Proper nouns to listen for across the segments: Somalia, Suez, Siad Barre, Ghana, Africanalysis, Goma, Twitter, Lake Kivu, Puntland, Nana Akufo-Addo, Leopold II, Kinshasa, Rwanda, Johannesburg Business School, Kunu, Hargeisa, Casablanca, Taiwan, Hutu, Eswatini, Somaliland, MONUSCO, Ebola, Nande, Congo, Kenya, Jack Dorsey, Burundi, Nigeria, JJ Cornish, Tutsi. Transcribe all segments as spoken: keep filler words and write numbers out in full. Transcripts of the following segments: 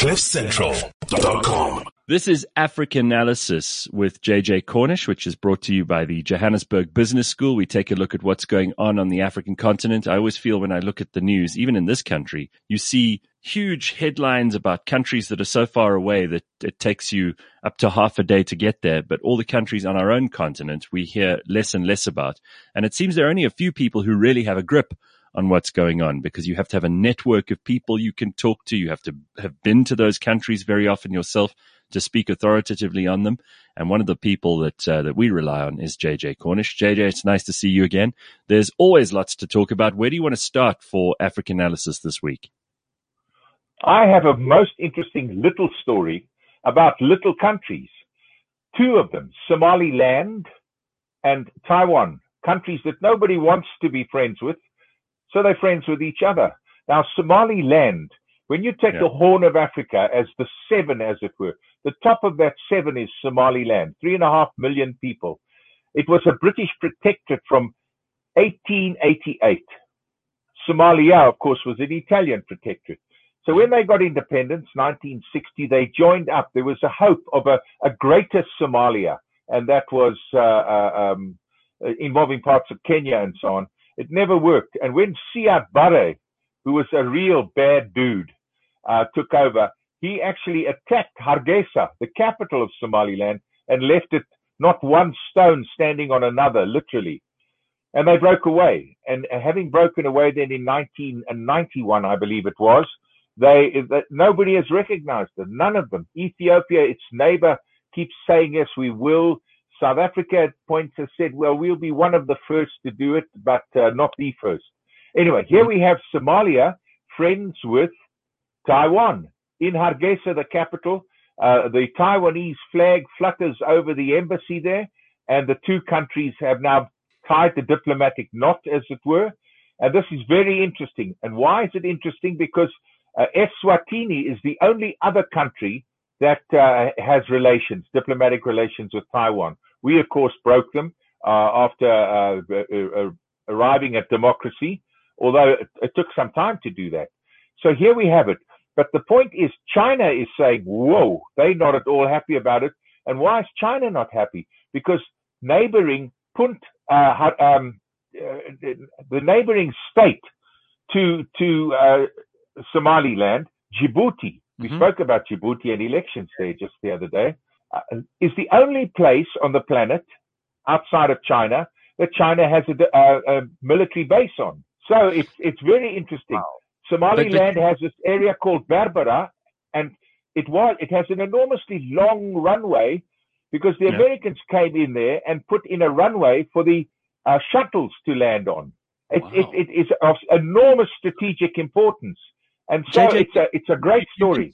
cliff central dot com. This is Africanalysis with J J Cornish, which is brought to you by the Johannesburg Business School. We take a look at what's going on on the African continent. I always feel when I look at the news, even in this country, you see huge headlines about countries that are so far away that it takes you up to half a day to get there. But all the countries on our own continent, we hear less and less about. And it seems there are only a few people who really have a grip on what's going on, because you have to have a network of people you can talk to. You have to have been to those countries very often yourself to speak authoritatively on them. And one of the people that uh, that we rely on is J J Cornish. J J, it's nice to see you again. There's always lots to talk about. Where do you want to start for Africanalysis this week? I have a most interesting little story about little countries. Two of them, Somaliland and Taiwan, countries that nobody wants to be friends with, so they're friends with each other. Now, Somaliland, when you take yeah. the Horn of Africa as the seven, as it were, the top of that seven is Somaliland, three and a half million people. It was a British protectorate from eighteen eighty-eight. Somalia, of course, was an Italian protectorate. So when they got independence, nineteen sixty, they joined up. There was a hope of a, a greater Somalia, and that was uh, uh, um, involving parts of Kenya and so on. It never worked. And when Siad Barre, who was a real bad dude, uh, took over, he actually attacked Hargeisa, the capital of Somaliland, and left it not one stone standing on another, literally. And they broke away. And having broken away then in nineteen ninety-one, I believe it was, They, that nobody has recognized them, none of them. Ethiopia, its neighbor, keeps saying, yes, we will. South Africa at points has said, well, we'll be one of the first to do it, but uh, not the first. Anyway, here we have Somalia, friends with Taiwan. In Hargeisa, the capital, uh, the Taiwanese flag flutters over the embassy there, and the two countries have now tied the diplomatic knot, as it were. And this is very interesting. And why is it interesting? Because Uh, Eswatini is the only other country that uh, has relations, diplomatic relations with Taiwan. We, of course, broke them uh, after uh, uh, uh, arriving at democracy, although it, it took some time to do that. So here we have it. But the point is, China is saying, whoa, they're not at all happy about it. And why is China not happy? Because neighboring Punt, uh, um, uh, the neighboring state to, to, uh, Somaliland, Djibouti, we mm-hmm. spoke about Djibouti and elections there just the other day, uh, is the only place on the planet outside of China that China has a, a, a military base on. So it's, it's very interesting. Wow. Somaliland but, but, has this area called Berbera, and it was it has an enormously long runway because the yeah. Americans came in there and put in a runway for the uh, shuttles to land on. It, wow. it, it is of enormous strategic importance. And so J J, it's a it's a great story.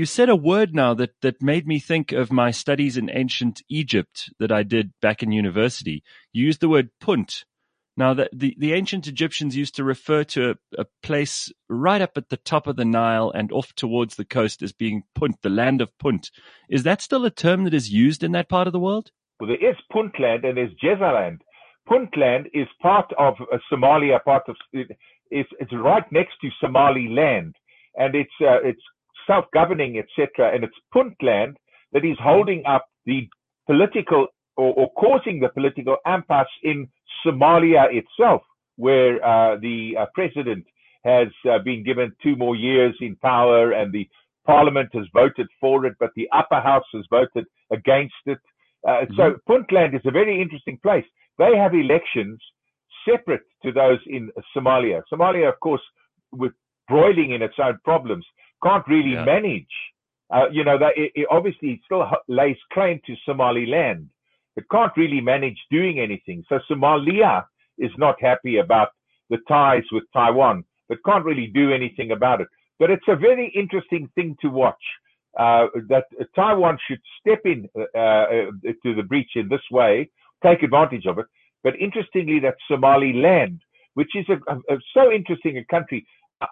You said a word now that, that made me think of my studies in ancient Egypt that I did back in university. You used the word Punt. Now, the, the, the ancient Egyptians used to refer to a, a place right up at the top of the Nile and off towards the coast as being Punt, the land of Punt. Is that still a term that is used in that part of the world? Well, there is Puntland and there's Jezaland. Puntland is part of uh, Somalia, part of it, it's, it's right next to Somaliland, and it's uh, it's self-governing, et cetera. And it's Puntland that is holding up the political or, or causing the political impasse in Somalia itself, where uh, the uh, president has uh, been given two more years in power, and the parliament has voted for it, but the upper house has voted against it. Uh, mm-hmm. So Puntland is a very interesting place. They have elections separate to those in Somalia. Somalia, of course, with broiling in its own problems, can't really yeah. manage. Uh, you know, they, it obviously still lays claim to Somaliland. It can't really manage doing anything. So Somalia is not happy about the ties with Taiwan, but can't really do anything about it. But it's a very interesting thing to watch, uh, that Taiwan should step in uh, uh, to the breach in this way, take advantage of it. But interestingly, that Somaliland, which is a, a, a, so interesting a country,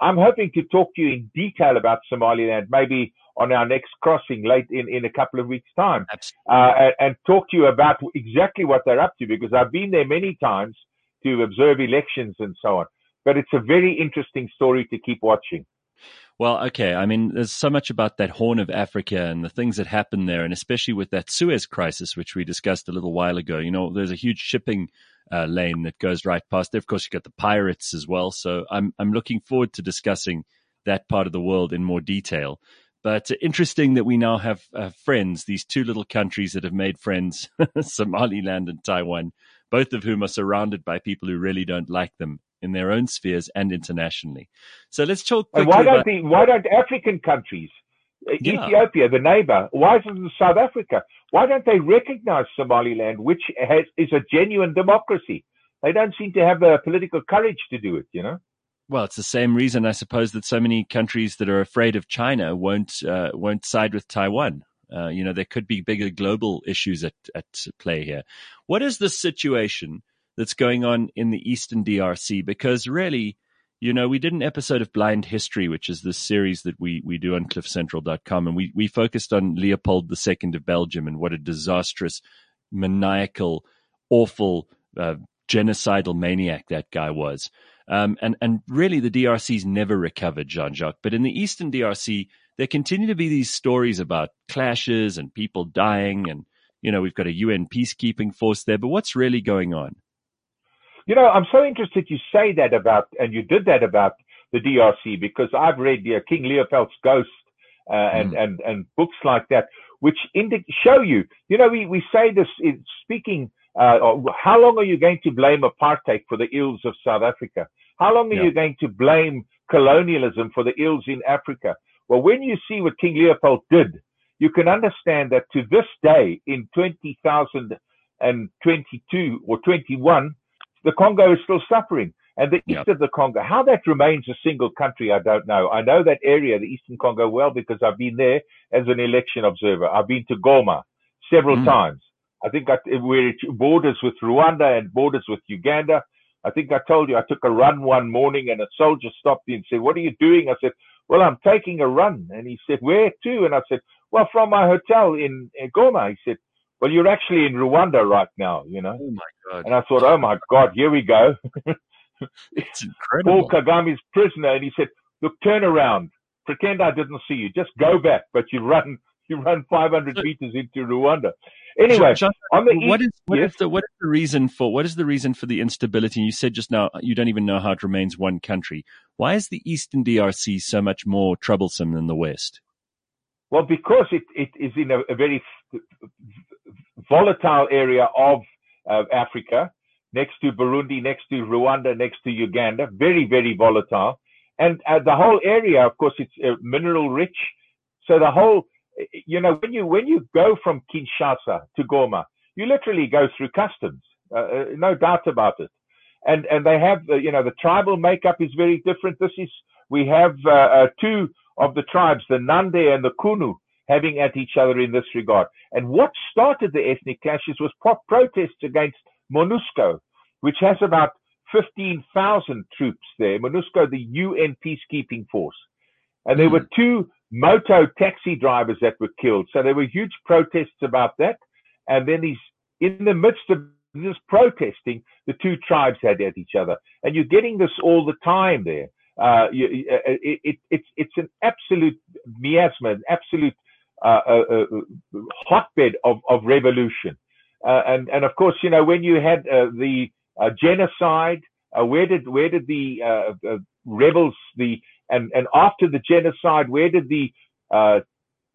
I'm hoping to talk to you in detail about Somaliland, maybe on our next crossing late in, in a couple of weeks' time, uh, and, and talk to you about exactly what they're up to, because I've been there many times to observe elections and so on. But it's a very interesting story to keep watching. Well, okay. I mean, there's so much about that Horn of Africa and the things that happened there, and especially with that Suez Crisis, which we discussed a little while ago. You know, there's a huge shipping uh, lane that goes right past there. Of course, you've got the pirates as well. So I'm I'm looking forward to discussing that part of the world in more detail. But interesting that we now have uh, friends, these two little countries that have made friends, Somaliland and Taiwan, both of whom are surrounded by people who really don't like them in their own spheres and internationally. So let's talk. Why don't, about, the, why don't African countries, yeah. Ethiopia, the neighbor, why isn't South Africa? Why don't they recognize Somaliland, which has, is a genuine democracy? They don't seem to have the political courage to do it, you know? Well, it's the same reason, I suppose, that so many countries that are afraid of China won't uh, won't side with Taiwan. Uh, you know, there could be bigger global issues at, at play here. What is the situation that's going on in the Eastern D R C? Because really, you know, we did an episode of Blind History, which is this series that we we do on cliff central dot com, and we, we focused on Leopold the Second of Belgium and what a disastrous, maniacal, awful, uh, genocidal maniac that guy was. Um, and, and really, the D R C's never recovered, Jean-Jacques. But in the Eastern D R C, there continue to be these stories about clashes and people dying. And, you know, we've got a U N peacekeeping force there. But what's really going on? You know, I'm so interested you say that about, and you did that about the D R C, because I've read uh, King Leopold's Ghost uh, and, mm. and, and books like that, which indi- show you, you know, we, we say this, in speaking, uh, how long are you going to blame apartheid for the ills of South Africa? How long are yeah. you going to blame colonialism for the ills in Africa? Well, when you see what King Leopold did, you can understand that to this day in two thousand twenty-two or twenty-one, the Congo is still suffering. And the yeah. east of the Congo, how that remains a single country, I don't know. I know that area, the Eastern Congo, well, because I've been there as an election observer. I've been to Goma several mm. times. I think I, where it borders with Rwanda and borders with Uganda. I think I told you I took a run one morning and a soldier stopped me and said, "What are you doing?" I said, "Well, I'm taking a run." And he said, "Where to?" And I said, "Well, from my hotel in Goma." He said, "Well, you're actually in Rwanda right now, you know." Oh, my God. And I thought, oh, my God, here we go. It's incredible. Paul Kagame's prisoner. And he said, "Look, turn around. Pretend I didn't see you. Just go back. But you run you run five hundred so, meters into Rwanda." Anyway, John, on the what, east, is, what, yes? is the, what is the reason for what is the reason for the instability? And you said just now you don't even know how it remains one country. Why is the Eastern D R C so much more troublesome than the West? Well, because it, it is in a, a very volatile area of uh, Africa, next to Burundi, next to Rwanda, next to Uganda, very, very volatile. And uh, the whole area, of course, it's uh, mineral rich. So the whole, you know, when you when you go from Kinshasa to Goma, you literally go through customs, uh, no doubt about it. And and they have, uh, you know, the tribal makeup is very different. This is, we have uh, uh, two of the tribes, the Nande and the Kunu, having at each other in this regard. And what started the ethnic clashes was protests against MONUSCO, which has about fifteen thousand troops there. MONUSCO, the U N peacekeeping force. And there were two moto taxi drivers that were killed. So there were huge protests about that. And then these, in the midst of this protesting, the two tribes had at each other. And you're getting this all the time there. Uh, you, uh, it, it, it's it's an absolute miasma, an absolute uh, uh, uh, hotbed of, of revolution. Uh, and, and of course, you know, when you had uh, the uh, genocide, uh, where did where did the uh, uh, rebels, the and, and after the genocide, where did the uh,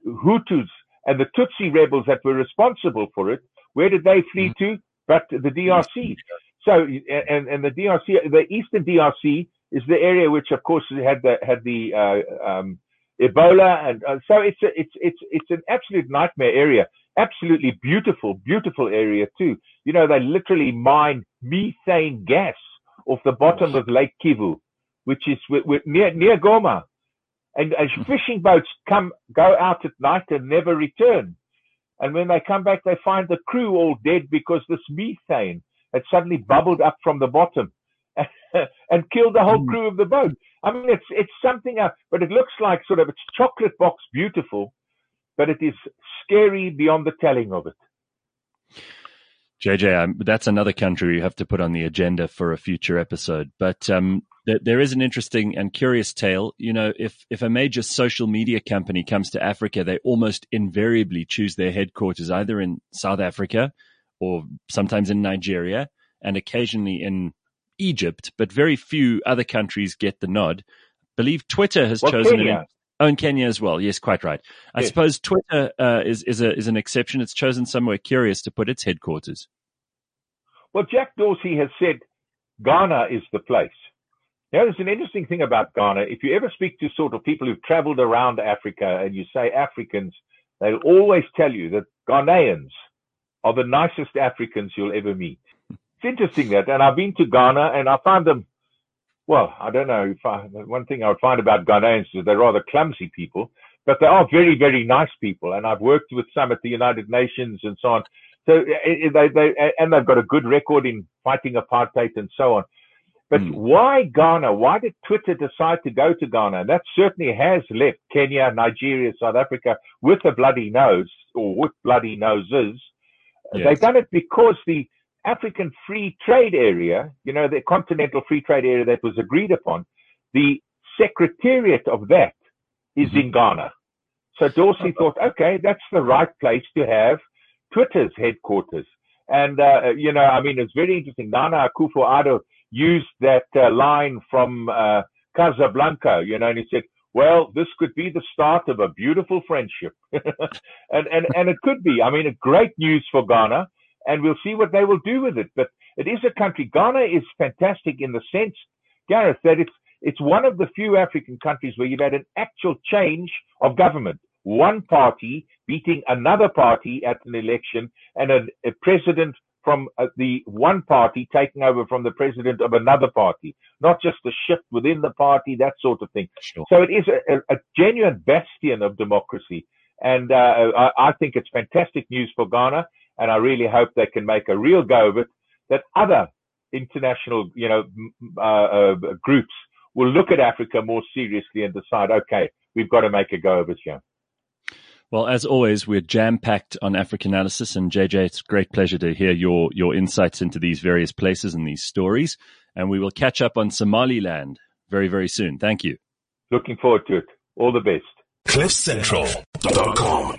Hutus and the Tutsi rebels that were responsible for it, where did they flee to? But the D R C. So, and, and the D R C, the Eastern D R C, is the area which, of course, had the had the uh, um, Ebola, and uh, so it's a, it's it's it's an absolute nightmare area. Absolutely beautiful, beautiful area too. You know, they literally mine methane gas off the bottom of Lake Kivu, which is with, with, near near Goma, and as fishing boats come go out at night and never return, and when they come back, they find the crew all dead because this methane had suddenly bubbled up from the bottom and killed the whole crew of the boat. I mean, it's it's something else, but it looks like sort of it's chocolate box beautiful, but it is scary beyond the telling of it. J J, um, that's another country you have to put on the agenda for a future episode. But um, There, there is an interesting and curious tale. You know, if, if a major social media company comes to Africa, they almost invariably choose their headquarters either in South Africa or sometimes in Nigeria and occasionally in Egypt, but very few other countries get the nod. I believe Twitter has well, chosen Kenya. An, oh, in Kenya as well. Yes, quite right. I yes. suppose Twitter uh, is, is, a, is an exception. It's chosen somewhere curious to put its headquarters. Well, Jack Dorsey has said Ghana is the place. Now, there's an interesting thing about Ghana. If you ever speak to sort of people who've traveled around Africa and you say Africans, they'll always tell you that Ghanaians are the nicest Africans you'll ever meet. It's interesting that, and I've been to Ghana and I find them, well, I don't know. If I, one thing I would find about Ghanaians is they're rather clumsy people, but they are very, very nice people. And I've worked with some at the United Nations and so on. So they, they, and they've got a good record in fighting apartheid and so on. But mm. why Ghana? Why did Twitter decide to go to Ghana? And that certainly has left Kenya, Nigeria, South Africa with a bloody nose or with bloody noses. Yes. They've done it because the African free trade area, you know, the continental free trade area that was agreed upon, the secretariat of that is mm-hmm. in Ghana. So Dorsey thought, okay, that's the right place to have Twitter's headquarters. And, uh, you know, I mean, it's very interesting. Nana Akufo-Addo used that uh, line from uh, Casablanca, you know, and he said, well, this could be the start of a beautiful friendship. and, and, and it could be. I mean, it's great news for Ghana, and we'll see what they will do with it. But it is a country. Ghana is fantastic in the sense, Gareth, that it's, it's one of the few African countries where you've had an actual change of government. One party beating another party at an election and a, a president from uh, the one party taking over from the president of another party, not just a shift within the party, that sort of thing. Sure. So it is a, a, a genuine bastion of democracy. And uh, I, I think it's fantastic news for Ghana. And I really hope they can make a real go of it, that other international, you know, uh, uh, groups will look at Africa more seriously and decide, okay, we've got to make a go of it here. Well, as always, we're jam-packed on Africanalysis, and J J, it's a great pleasure to hear your, your insights into these various places and these stories, and we will catch up on Somaliland very, very soon. Thank you. Looking forward to it. All the best. cliff central dot com